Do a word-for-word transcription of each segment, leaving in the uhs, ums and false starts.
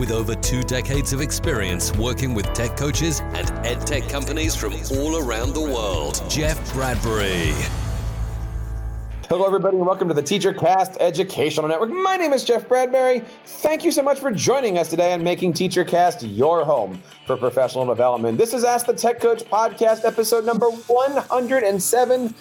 with over two decades of experience working with tech coaches and ed tech companies from all around the world, Jeff Bradbury. Hello, everybody, and welcome to the TeacherCast Educational Network. My name is Jeff Bradbury. Thank you so much for joining us today and making TeacherCast your home for professional development. This is Ask the Tech Coach podcast, episode number one hundred seven.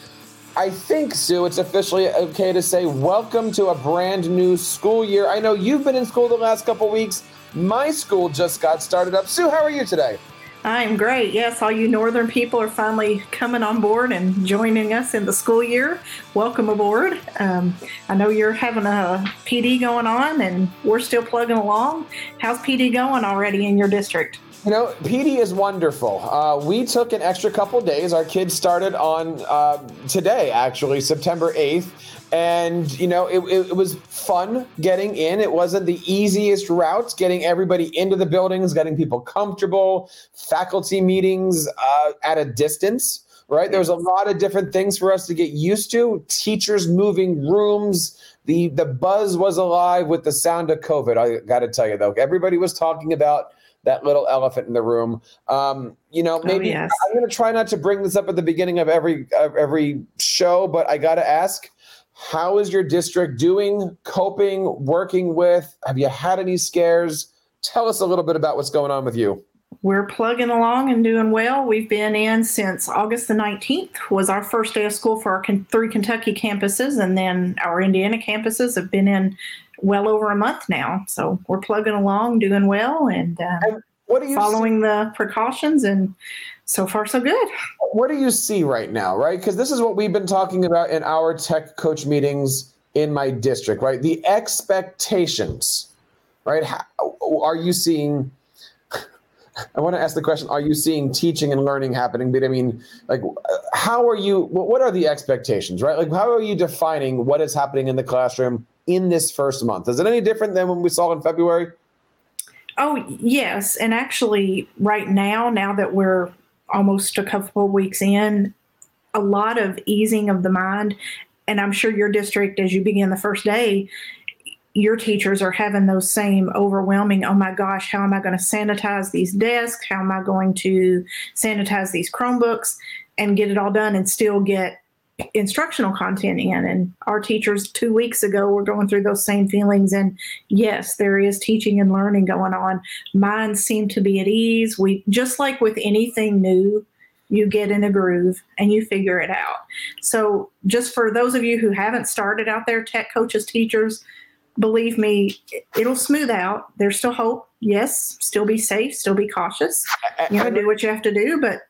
I think, Sue, it's officially okay to say welcome to a brand new school year. I know you've been in school the last couple weeks. My school just got started up. Sue, how are you today? I'm great. Yes, all you northern people are finally coming on board and joining us in the school year. Welcome aboard. Um, I know you're having a P D going on and we're still plugging along. How's P D going already in your district? You know, P D is wonderful. Uh, we took an extra couple days. Our kids started on uh, today, actually, September eighth. And, you know, it, it, it was fun getting in. It wasn't the easiest route, getting everybody into the buildings, getting people comfortable, faculty meetings uh, at a distance, right? There's a lot of different things for us to get used to. Teachers moving rooms. The, the buzz was alive with the sound of COVID. I got to tell you, though, everybody was talking about that little elephant in the room. Um, you know, maybe oh, yes. I'm going to try not to bring this up at the beginning of every of every show, but I got to ask, how is your district doing, coping, working with? Have you had any scares? Tell us a little bit about what's going on with you. We're plugging along and doing well. We've been in since August the nineteenth was our first day of school for our three Kentucky campuses, and then our Indiana campuses have been in well over a month now. So we're plugging along, doing well, and, uh, and what do you following see? The precautions, and so far so good. What do you see right now, right? Because this is what we've been talking about in our tech coach meetings in my district, right? The expectations, right? How, are you seeing... I want to ask the question, are you seeing teaching and learning happening? But I mean, like, how are you, what are the expectations, right? Like, how are you defining what is happening in the classroom in this first month? Is it any different than when we saw in February? Oh, yes. And actually right now, now that we're almost a couple of weeks in, a lot of easing of the mind. And I'm sure your district, as you begin the first day, your teachers are having those same overwhelming, oh my gosh, how am I going to sanitize these desks? How am I going to sanitize these Chromebooks and get it all done and still get instructional content in? And our teachers two weeks ago were going through those same feelings. And yes, there is teaching and learning going on. Mine seem to be at ease. We just like with anything new, you get in a groove and you figure it out. So just for those of you who haven't started out there, tech coaches, teachers, believe me, it'll smooth out. There's still hope. Yes, still be safe, still be cautious. You know, do what you have to do, but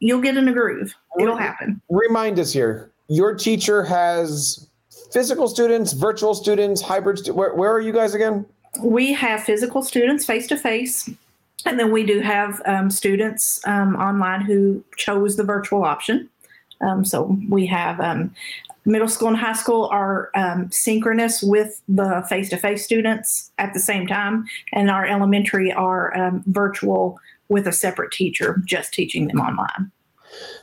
you'll get in a groove. It'll happen. Remind us here, your teacher has physical students, virtual students, hybrid students. Where, where are you guys again? We have physical students face-to-face, and then we do have um, students um, online who chose the virtual option. Um, so we have um, middle school and high school are um, synchronous with the face-to-face students at the same time, and our elementary are um, virtual with a separate teacher just teaching them online.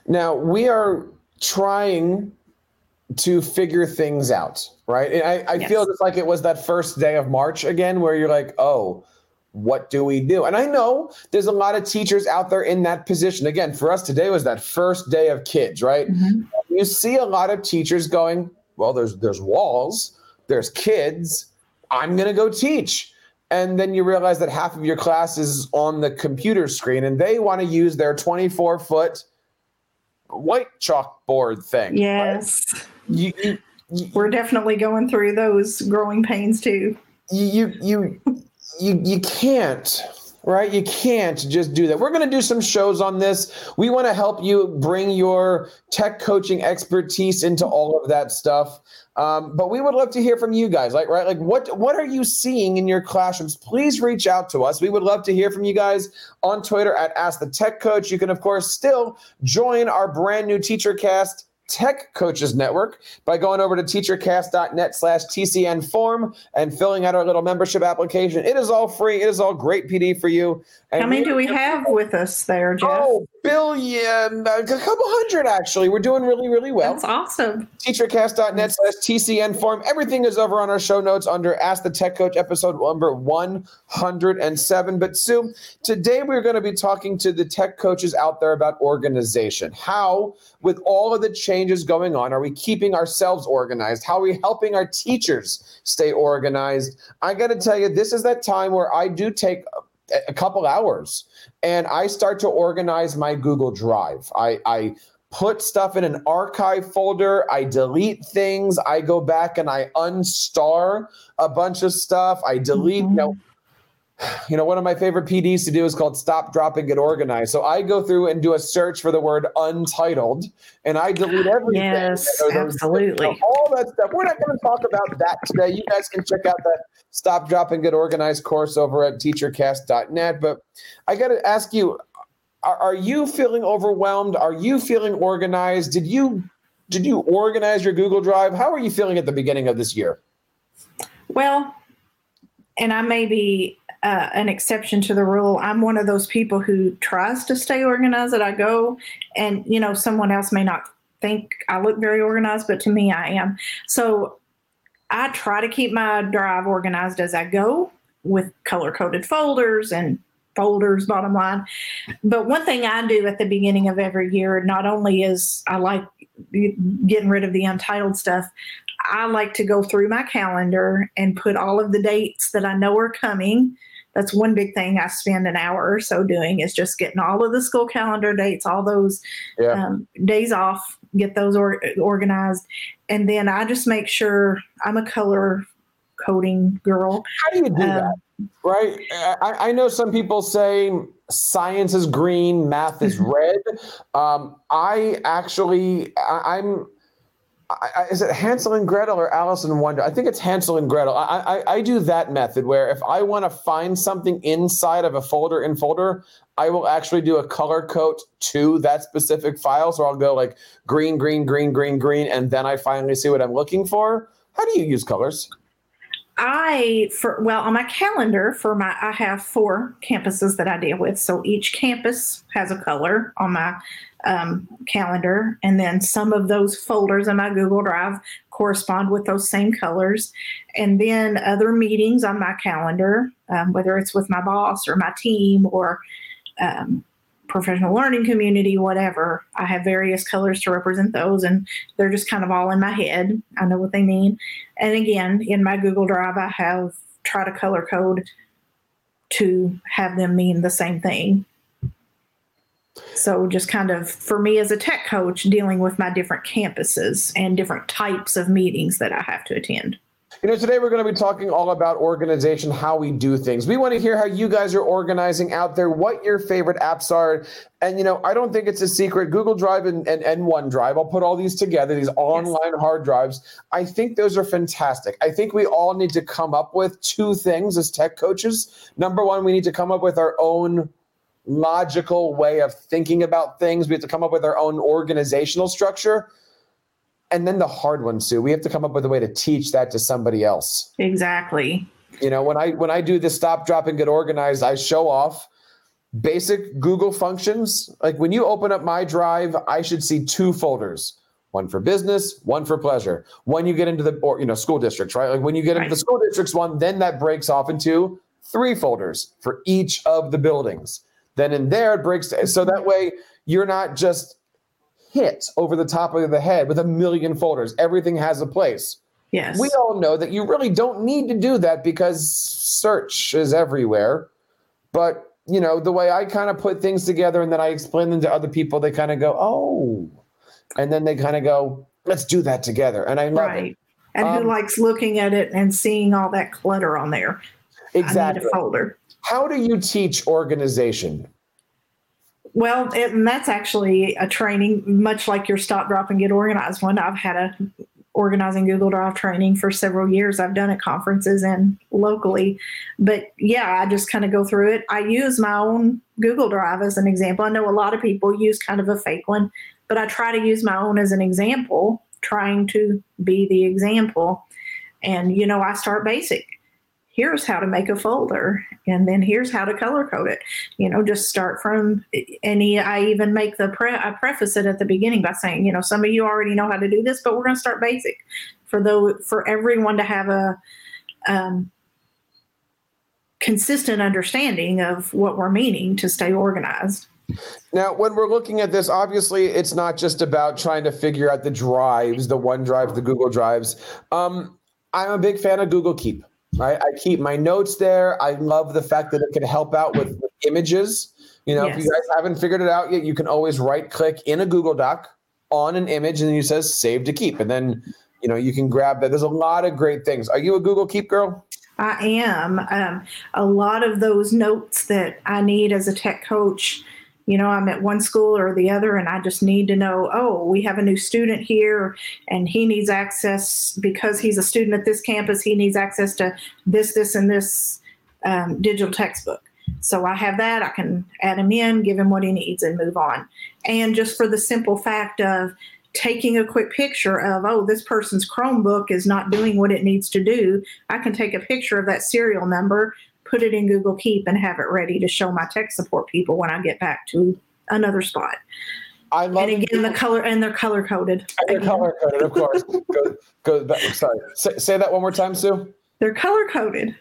Now, we are trying to figure things out, right? And I, I yes. feel just like it was that first day of March again where you're like, oh, what do we do? And I know there's a lot of teachers out there in that position. Again, for us today was that first day of kids, right? Mm-hmm. You see a lot of teachers going, well, there's there's walls, there's kids, I'm going to go teach. And then you realize that half of your class is on the computer screen and they want to use their twenty-four foot white chalkboard thing. Yes. Right? You, you, you, We're definitely going through those growing pains too. You, you, you You you can't right? You can't just do that. We're going to do some shows on this. We want to help you bring your tech coaching expertise into all of that stuff. Um, but we would love to hear from you guys, like, right? Like, what what are you seeing in your classrooms? Please reach out to us. We would love to hear from you guys on Twitter at Ask the Tech Coach. You can, of course, still join our brand new TeacherCast Tech Coaches Network by going over to teachercast dot net slash T C N form and filling out our little membership application. It is all free. It is all great P D for you. And how many do we have with us there, Jeff? Oh, billion, a couple hundred, actually. We're doing really, really well. That's awesome. teachercast dot net slash T C N form. Everything is over on our show notes under Ask the Tech Coach episode number one hundred seven. But Sue, today we're going to be talking to the tech coaches out there about organization. How, with all of the changes going on, are we keeping ourselves organized? How are we helping our teachers stay organized? I got to tell you, this is that time where I do take a couple hours and I start to organize my Google Drive. I, I put stuff in an archive folder. I delete things. I go back and I unstar a bunch of stuff. I delete, mm-hmm. you know, You know, one of my favorite P Ds to do is called Stop, Drop, and Get Organized. So I go through and do a search for the word untitled, and I delete everything. Yes, absolutely. You know, all that stuff. We're not going to talk about that today. You guys can check out that Stop, Drop, and Get Organized course over at teachercast dot net. But I got to ask you, are, are you feeling overwhelmed? Are you feeling organized? Did you did you organize your Google Drive? How are you feeling at the beginning of this year? Well, and I may be Uh, an exception to the rule. I'm one of those people who tries to stay organized. That I go and, you know, someone else may not think I look very organized, but to me, I am. So I try to keep my drive organized as I go with color-coded folders and folders, bottom line. But one thing I do at the beginning of every year, not only is I like getting rid of the untitled stuff, I like to go through my calendar and put all of the dates that I know are coming. That's one big thing I spend an hour or so doing is just getting all of the school calendar dates, all those yeah. um, days off, get those or- organized. And then I just make sure I'm a color coding girl. How do you do um, that? Right. I, I know some people say science is green, math is red. Um, I actually, I, I'm, I, is it Hansel and Gretel or Alice in Wonder? I think it's Hansel and Gretel. I, I I do that method where if I want to find something inside of a folder in folder, I will actually do a color code to that specific file. So I'll go like green, green, green, green, green, and then I finally see what I'm looking for. How do you use colors? I for well on my calendar for my I have four campuses that I deal with, so each campus has a color on my um, calendar, and then some of those folders in my Google Drive correspond with those same colors, and then other meetings on my calendar, um, whether it's with my boss or my team or um, professional learning community, whatever. I have various colors to represent those, and they're just kind of all in my head. I know what they mean. And again, in my Google Drive, I have tried to color code to have them mean the same thing. So just kind of, for me as a tech coach, dealing with my different campuses and different types of meetings that I have to attend. You know, today we're going to be talking all about organization, how we do things. We want to hear how you guys are organizing out there, what your favorite apps are. And, you know, I don't think it's a secret. Google Drive and, and, and OneDrive, I'll put all these together, these online yes. hard drives. I think those are fantastic. I think we all need to come up with two things as tech coaches. Number one, we need to come up with our own logical way of thinking about things. We have to come up with our own organizational structure. And then the hard one, Sue, we have to come up with a way to teach that to somebody else. Exactly. You know, when I when I do the Stop, Drop, and Get Organized, I show off basic Google functions. Like when you open up my drive, I should see two folders, one for business, one for pleasure. When you get into the or, you know school districts, right? Like when you get into right. the school districts one, then that breaks off into three folders for each of the buildings. Then in there it breaks. So that way you're not just hit over the top of the head with a million folders. Everything has a place. Yes. We all know that you really don't need to do that because search is everywhere. But, you know, the way I kind of put things together and then I explain them to other people, they kind of go, oh, and then they kind of go, let's do that together. And I love right. it. And um, who likes looking at it and seeing all that clutter on there? Exactly. I need a folder. How do you teach organization? Well, it, and that's actually a training, much like your Stop, Drop, and Get Organized one. I've had a organizing Google Drive training for several years. I've done it at conferences and locally. But yeah, I just kind of go through it. I use my own Google Drive as an example. I know a lot of people use kind of a fake one, but I try to use my own as an example, trying to be the example. And, you know, I start basic. Here's how to make a folder, and then here's how to color code it. You know, just start from any, I even make the, pre, I preface it at the beginning by saying, you know, some of you already know how to do this, but we're going to start basic for though for everyone to have a um, consistent understanding of what we're meaning to stay organized. Now, when we're looking at this, obviously, it's not just about trying to figure out the drives, the OneDrive, the Google Drives. Um, I'm a big fan of Google Keep. I, I keep my notes there. I love the fact that it can help out with, with images. You know, yes. If you guys haven't figured it out yet, you can always right click in a Google Doc on an image, and then you says save to keep. And then, you know, you can grab that. There's a lot of great things. Are you a Google Keep girl? I am. Um, a lot of those notes that I need as a tech coach, you know, I'm at one school or the other, and I just need to know, oh, we have a new student here, and he needs access because he's a student at this campus. He needs access to this, this, and this um, digital textbook. So I have that. I can add him in, give him what he needs, and move on. And just for the simple fact of taking a quick picture of, oh, this person's Chromebook is not doing what it needs to do, I can take a picture of that serial number, put it in Google Keep, and have it ready to show my tech support people when I get back to another spot. I love, and again, the color, and they're color coded. They're color coded, of course. go, go back. Sorry. Say, say that one more time, Sue. They're color coded.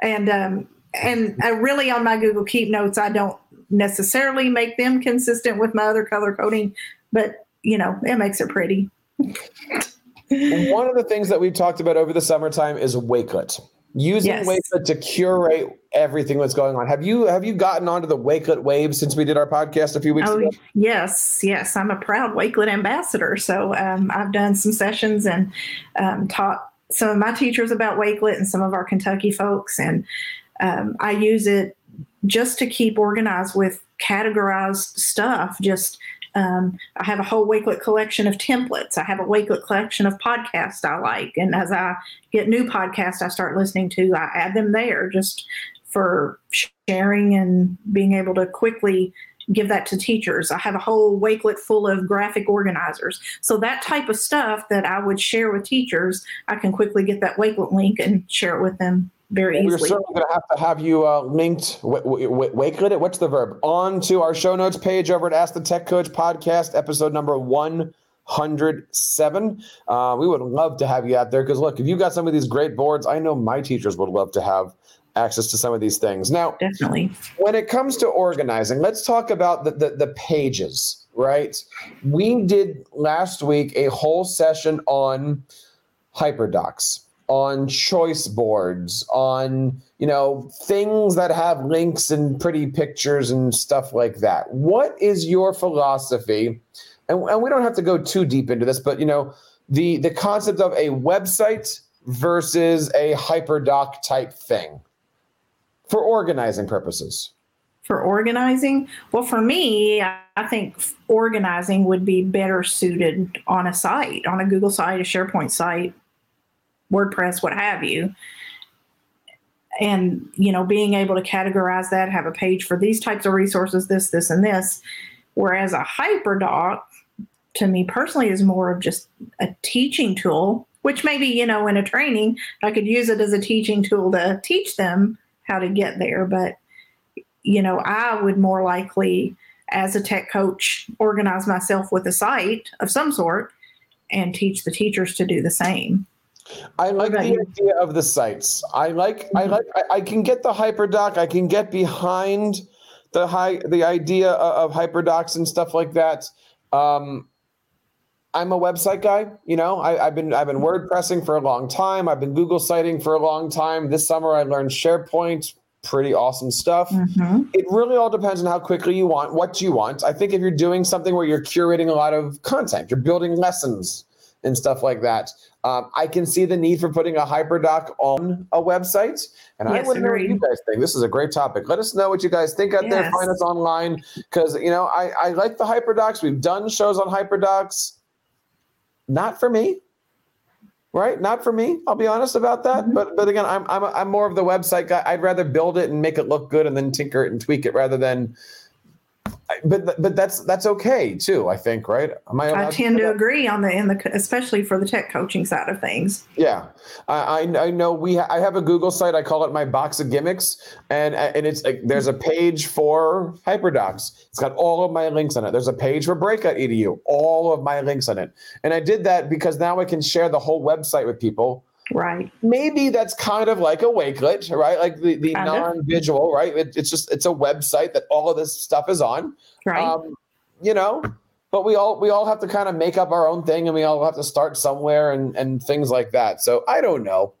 And um, and I really, on my Google Keep notes, I don't necessarily make them consistent with my other color coding, but you know, it makes it pretty. One of the things that we've talked about over the summertime is Wakelet. Using yes. Wakelet to curate everything that's going on. Have you have you gotten onto the Wakelet wave since we did our podcast a few weeks oh, ago? Yes, yes. I'm a proud Wakelet ambassador. So um, I've done some sessions and um, taught some of my teachers about Wakelet and some of our Kentucky folks. And um, I use it just to keep organized with categorized stuff, just Um, I have a whole Wakelet collection of templates. I have a Wakelet collection of podcasts I like. And as I get new podcasts I start listening to, I add them there just for sharing and being able to quickly give that to teachers. I have a whole Wakelet full of graphic organizers. So that type of stuff that I would share with teachers, I can quickly get that Wakelet link and share it with them very easily. We're certainly going to have to have you uh, linked, w- w- Wakelet it, what's the verb, on to our show notes page over at Ask the Tech Coach podcast, episode number one oh seven. Uh, we would love to have you out there because, look, if you've got some of these great boards, I know my teachers would love to have access to some of these things. Now, definitely, when it comes to organizing, let's talk about the the, the pages, right? We did last week a whole session on HyperDocs, on choice boards, on, you know, things that have links and pretty pictures and stuff like that. What is your philosophy? And, and we don't have to go too deep into this, but, you know, the, the concept of a website versus a HyperDoc type thing for organizing purposes. For organizing? Well, for me, I think organizing would be better suited on a site, on a Google site, a SharePoint site, WordPress, what have you. And, you know, being able to categorize that, have a page for these types of resources, this, this, and this. Whereas a HyperDoc, to me personally, is more of just a teaching tool, which maybe, you know, in a training, I could use it as a teaching tool to teach them how to get there. But, you know, I would more likely, as a tech coach, organize myself with a site of some sort and teach the teachers to do the same. I like the idea of the sites. I like, mm-hmm. I like, I, I can get the HyperDoc. I can get behind the high, the idea of, of HyperDocs and stuff like that. Um, I'm a website guy. You know, I, I've been, I've been WordPressing for a long time. I've been Google citing for a long time. This summer I learned SharePoint, pretty awesome stuff. Mm-hmm. It really all depends on how quickly you want, what you want. I think if you're doing something where you're curating a lot of content, you're building lessons, and stuff like that. Um, I can see the need for putting a HyperDoc on a website. And yes, I wouldn't know what you guys think. This is a great topic. Let us know what you guys think out yes. there. Find us online. Because, you know, I, I like the HyperDocs. We've done shows on HyperDocs. Not for me. Right? Not for me. I'll be honest about that. Mm-hmm. But but again, I'm I'm I'm more of the website guy. I'd rather build it and make it look good and then tinker it and tweak it rather than But but that's that's okay too, I think, right? Am I, I tend to, to agree on the in the especially for the tech coaching side of things. Yeah, I I, I know we ha- I have a Google site. I call it my box of gimmicks, and and it's like, there's a page for HyperDocs. It's got all of my links on it. There's a page for Breakout E D U, all of my links on it, and I did that because now I can share the whole website with people. Right. Maybe that's kind of like a Wakelet, right? Like the, the non-visual, right? It, it's just, it's a website that all of this stuff is on, right? Um, you know, but we all, we all have to kind of make up our own thing, and we all have to start somewhere and, and things like that. So I don't know,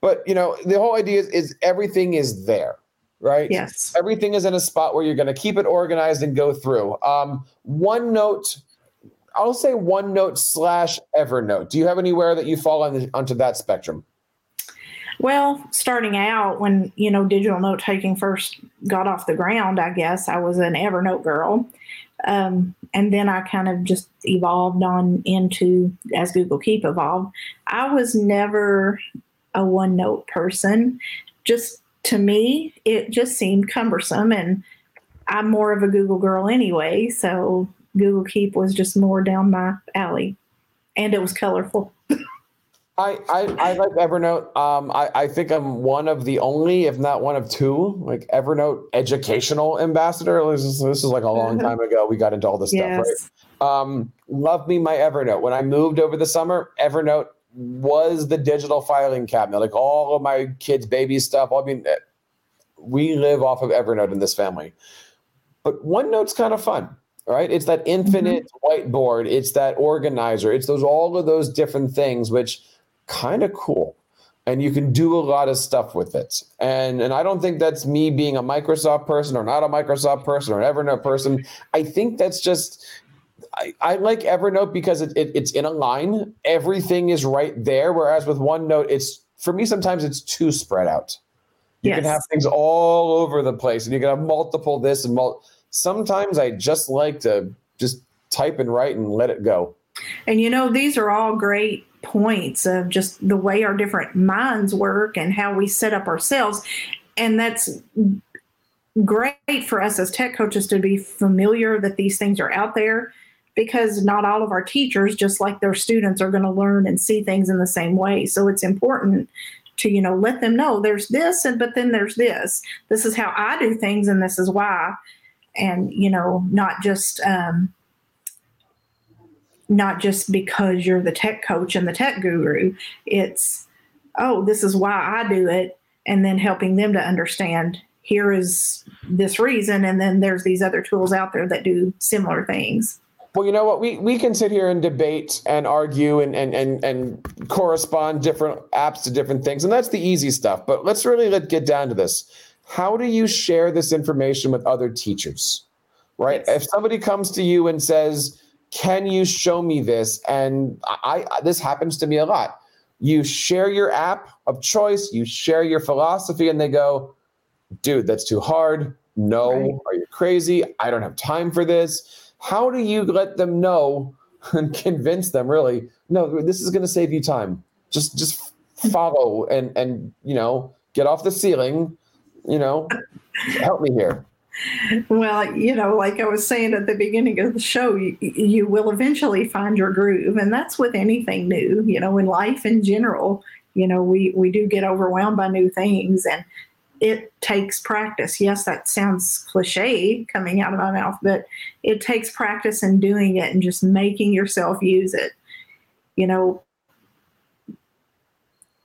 but you know, the whole idea is, is everything is there, right? Yes. Everything is in a spot where you're going to keep it organized and go through. Um, OneNote, I'll say OneNote slash Evernote. Do you have anywhere that you fall on the, onto that spectrum? Well, starting out when, you know, digital note taking first got off the ground, I guess I was an Evernote girl. Um, and then I kind of just evolved on into, as Google Keep evolved, I was never a OneNote person. Just to me, it just seemed cumbersome, and I'm more of a Google girl anyway. So Google Keep was just more down my alley, and it was colorful. I, I, I like Evernote. Um, I, I think I'm one of the only, if not one of two, like Evernote educational ambassador. This is, this is like a long time ago. We got into all this yes. stuff, right? Um, love me my Evernote. When I moved over the summer, Evernote was the digital filing cabinet. Like all of my kids' baby stuff. I mean, we live off of Evernote in this family. But OneNote's kind of fun. Right. It's that infinite mm-hmm. whiteboard. It's that organizer. It's those all of those different things, which kind of cool. And you can do a lot of stuff with it. And and I don't think that's me being a Microsoft person or not a Microsoft person or an Evernote person. I think that's just I, I like Evernote because it, it it's in a line. Everything is right there. Whereas with OneNote, it's for me, sometimes it's too spread out. You yes. can have things all over the place, and you can have multiple this and multiple. Sometimes I just like to just type and write and let it go. And, you know, these are all great points of just the way our different minds work and how we set up ourselves. And that's great for us as tech coaches to be familiar that these things are out there, because not all of our teachers, just like their students, are going to learn and see things in the same way. So it's important to, you know, let them know there's this, and but then there's this. This is how I do things, and this is why. And, you know, not just um, not just because you're the tech coach and the tech guru. It's, oh, this is why I do it. And then helping them to understand, here is this reason. And then there's these other tools out there that do similar things. Well, you know what? We we can sit here and debate and argue and and and and correspond different apps to different things. And that's the easy stuff. But let's really let get down to this. How do you share this information with other teachers, right? Yes. If somebody comes to you and says, can you show me this? And I, I, this happens to me a lot. You share your app of choice, you share your philosophy, and they go, dude, that's too hard. No, right. Are you crazy? I don't have time for this. How do you let them know and convince them, really, no, this is going to save you time. Just, just follow and, and, you know, get off the ceiling. You know, help me here. Well, you know, like I was saying at the beginning of the show, you, you will eventually find your groove. And that's with anything new, you know, in life in general. You know, we, we do get overwhelmed by new things, and it takes practice. Yes, that sounds cliche coming out of my mouth, but it takes practice in doing it and just making yourself use it. You know,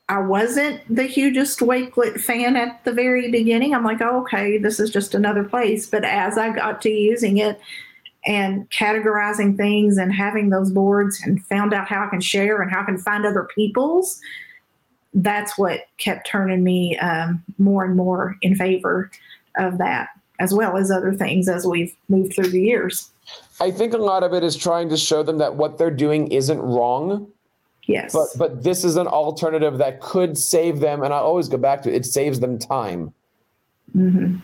I wasn't the hugest Wakelet fan at the very beginning. I'm like, oh, okay, this is just another place. But as I got to using it and categorizing things and having those boards and found out how I can share and how I can find other people's, that's what kept turning me um, more and more in favor of that, as well as other things as we've moved through the years. I think a lot of it is trying to show them that what they're doing isn't wrong. Yes. But, but this is an alternative that could save them. And I always go back to it, it saves them time. Mm-hmm.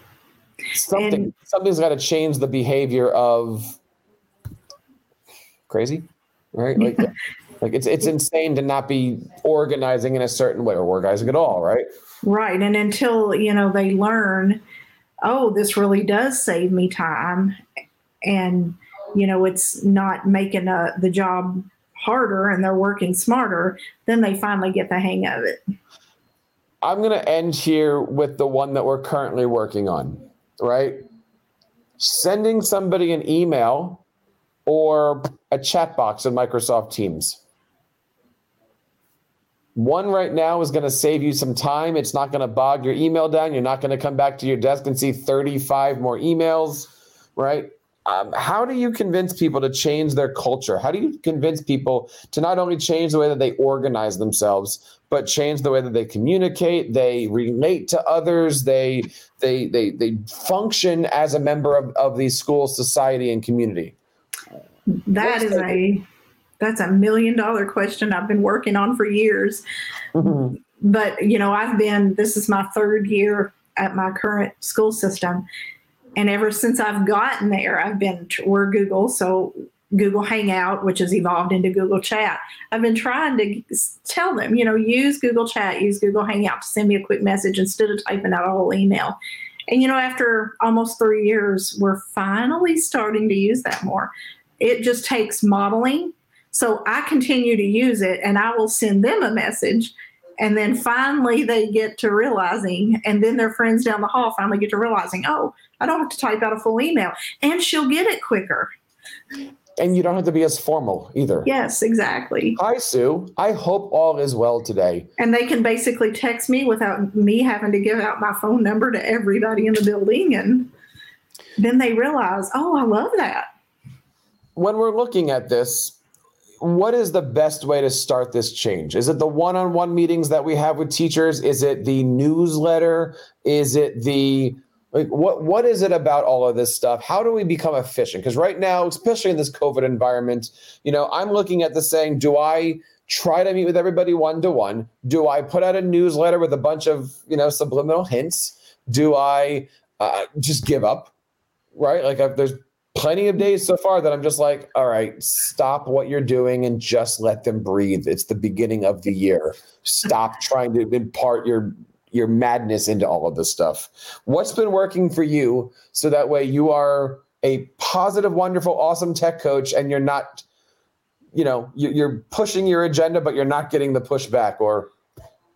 Something, and, something's got to change the behavior of crazy, right? Like, yeah. like it's it's insane to not be organizing in a certain way or organizing at all, right? Right. And until, you know, they learn, oh, this really does save me time. And, you know, it's not making a, the job harder and they're working smarter, then they finally get the hang of it. I'm going to end here with the one that we're currently working on, right? Sending somebody an email or a chat box in Microsoft Teams. One right now is going to save you some time. It's not going to bog your email down. You're not going to come back to your desk and see thirty-five more emails, right? Um, how do you convince people to change their culture? How do you convince people to not only change the way that they organize themselves, but change the way that they communicate, they relate to others, they they they they function as a member of, of these schools, society, and community? That What's is that? a that's a million dollar question I've been working on for years. Mm-hmm. But you know, I've been this is my third year at my current school system. And ever since I've gotten there, I've been, we're Google, so Google Hangout, which has evolved into Google Chat. I've been trying to tell them, you know, use Google Chat, use Google Hangout to send me a quick message instead of typing out a whole email. And, you know, after almost three years, we're finally starting to use that more. It just takes modeling. So I continue to use it and I will send them a message. And then finally they get to realizing, and then their friends down the hall finally get to realizing, oh, I don't have to type out a full email, and she'll get it quicker. And you don't have to be as formal either. Yes, exactly. Hi, Sue. I hope all is well today. And they can basically text me without me having to give out my phone number to everybody in the building. And then they realize, oh, I love that. When we're looking at this, what is the best way to start this change? Is it the one-on-one meetings that we have with teachers? Is it the newsletter? Is it the, like, what, what is it about all of this stuff? How do we become efficient? Because right now, especially in this COVID environment, you know, I'm looking at this saying, do I try to meet with everybody one-to-one? Do I put out a newsletter with a bunch of, you know, subliminal hints? Do I uh, just give up, right? Like I've, there's plenty of days so far that I'm just like, all right, stop what you're doing and just let them breathe. It's the beginning of the year. Stop trying to impart your your madness into all of this stuff. What's been working for you so that way you are a positive, wonderful, awesome tech coach and you're not, you know, you're pushing your agenda, but you're not getting the pushback or,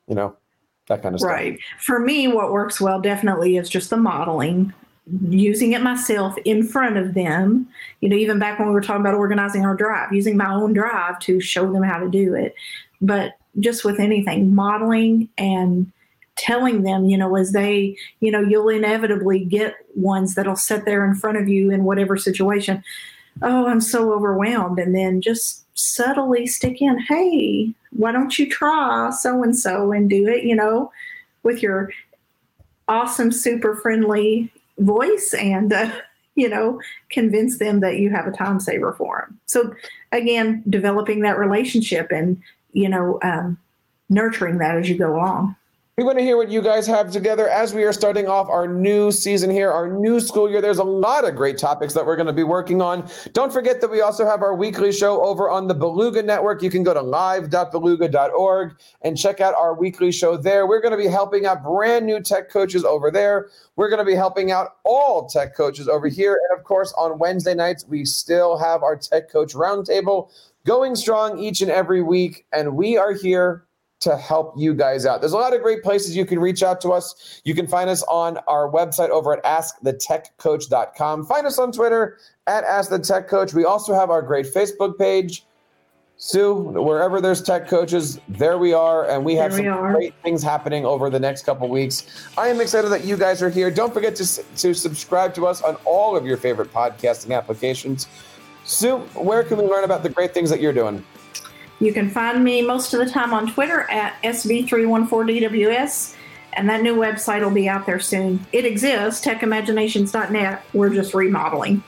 you know, that kind of stuff. Right. For me, what works well definitely is just the modeling. Using it myself in front of them, you know, even back when we were talking about organizing our drive, using my own drive to show them how to do it. But just with anything, modeling and telling them, you know, as they, you know, you'll inevitably get ones that'll sit there in front of you in whatever situation. Oh, I'm so overwhelmed. And then just subtly stick in, hey, why don't you try so-and-so and do it, you know, with your awesome, super friendly voice and, uh, you know, convince them that you have a time saver for them. So again, developing that relationship and, you know, um, nurturing that as you go along. We want to hear what you guys have together as we are starting off our new season here, our new school year. There's a lot of great topics that we're going to be working on. Don't forget that we also have our weekly show over on the Beluga Network. You can go to live dot beluga dot org and check out our weekly show there. We're going to be helping out brand new tech coaches over there. We're going to be helping out all tech coaches over here. And of course, on Wednesday nights, we still have our Tech Coach Roundtable going strong each and every week. And we are here to help you guys out. There's a lot of great places you can reach out to us. You can find us on our website over at ask the tech coach dot com. Find us on Twitter at ask the tech coach. We also have our great Facebook page. Sue, wherever there's tech coaches, there we are. And we have there some we great things happening over the next couple weeks. I am excited that you guys are here. Don't forget to, to subscribe to us on all of your favorite podcasting applications. Sue, where can we learn about the great things that you're doing? You can find me most of the time on Twitter at S V three one four D W S, and that new website will be out there soon. It exists, tech imaginations dot net. We're just remodeling.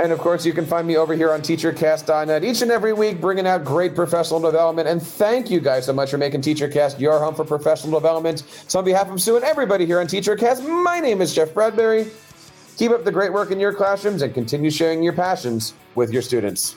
And, of course, you can find me over here on TeacherCast dot net each and every week, bringing out great professional development. And thank you guys so much for making TeacherCast your home for professional development. So on behalf of Sue and everybody here on TeacherCast, my name is Jeff Bradbury. Keep up the great work in your classrooms and continue sharing your passions with your students.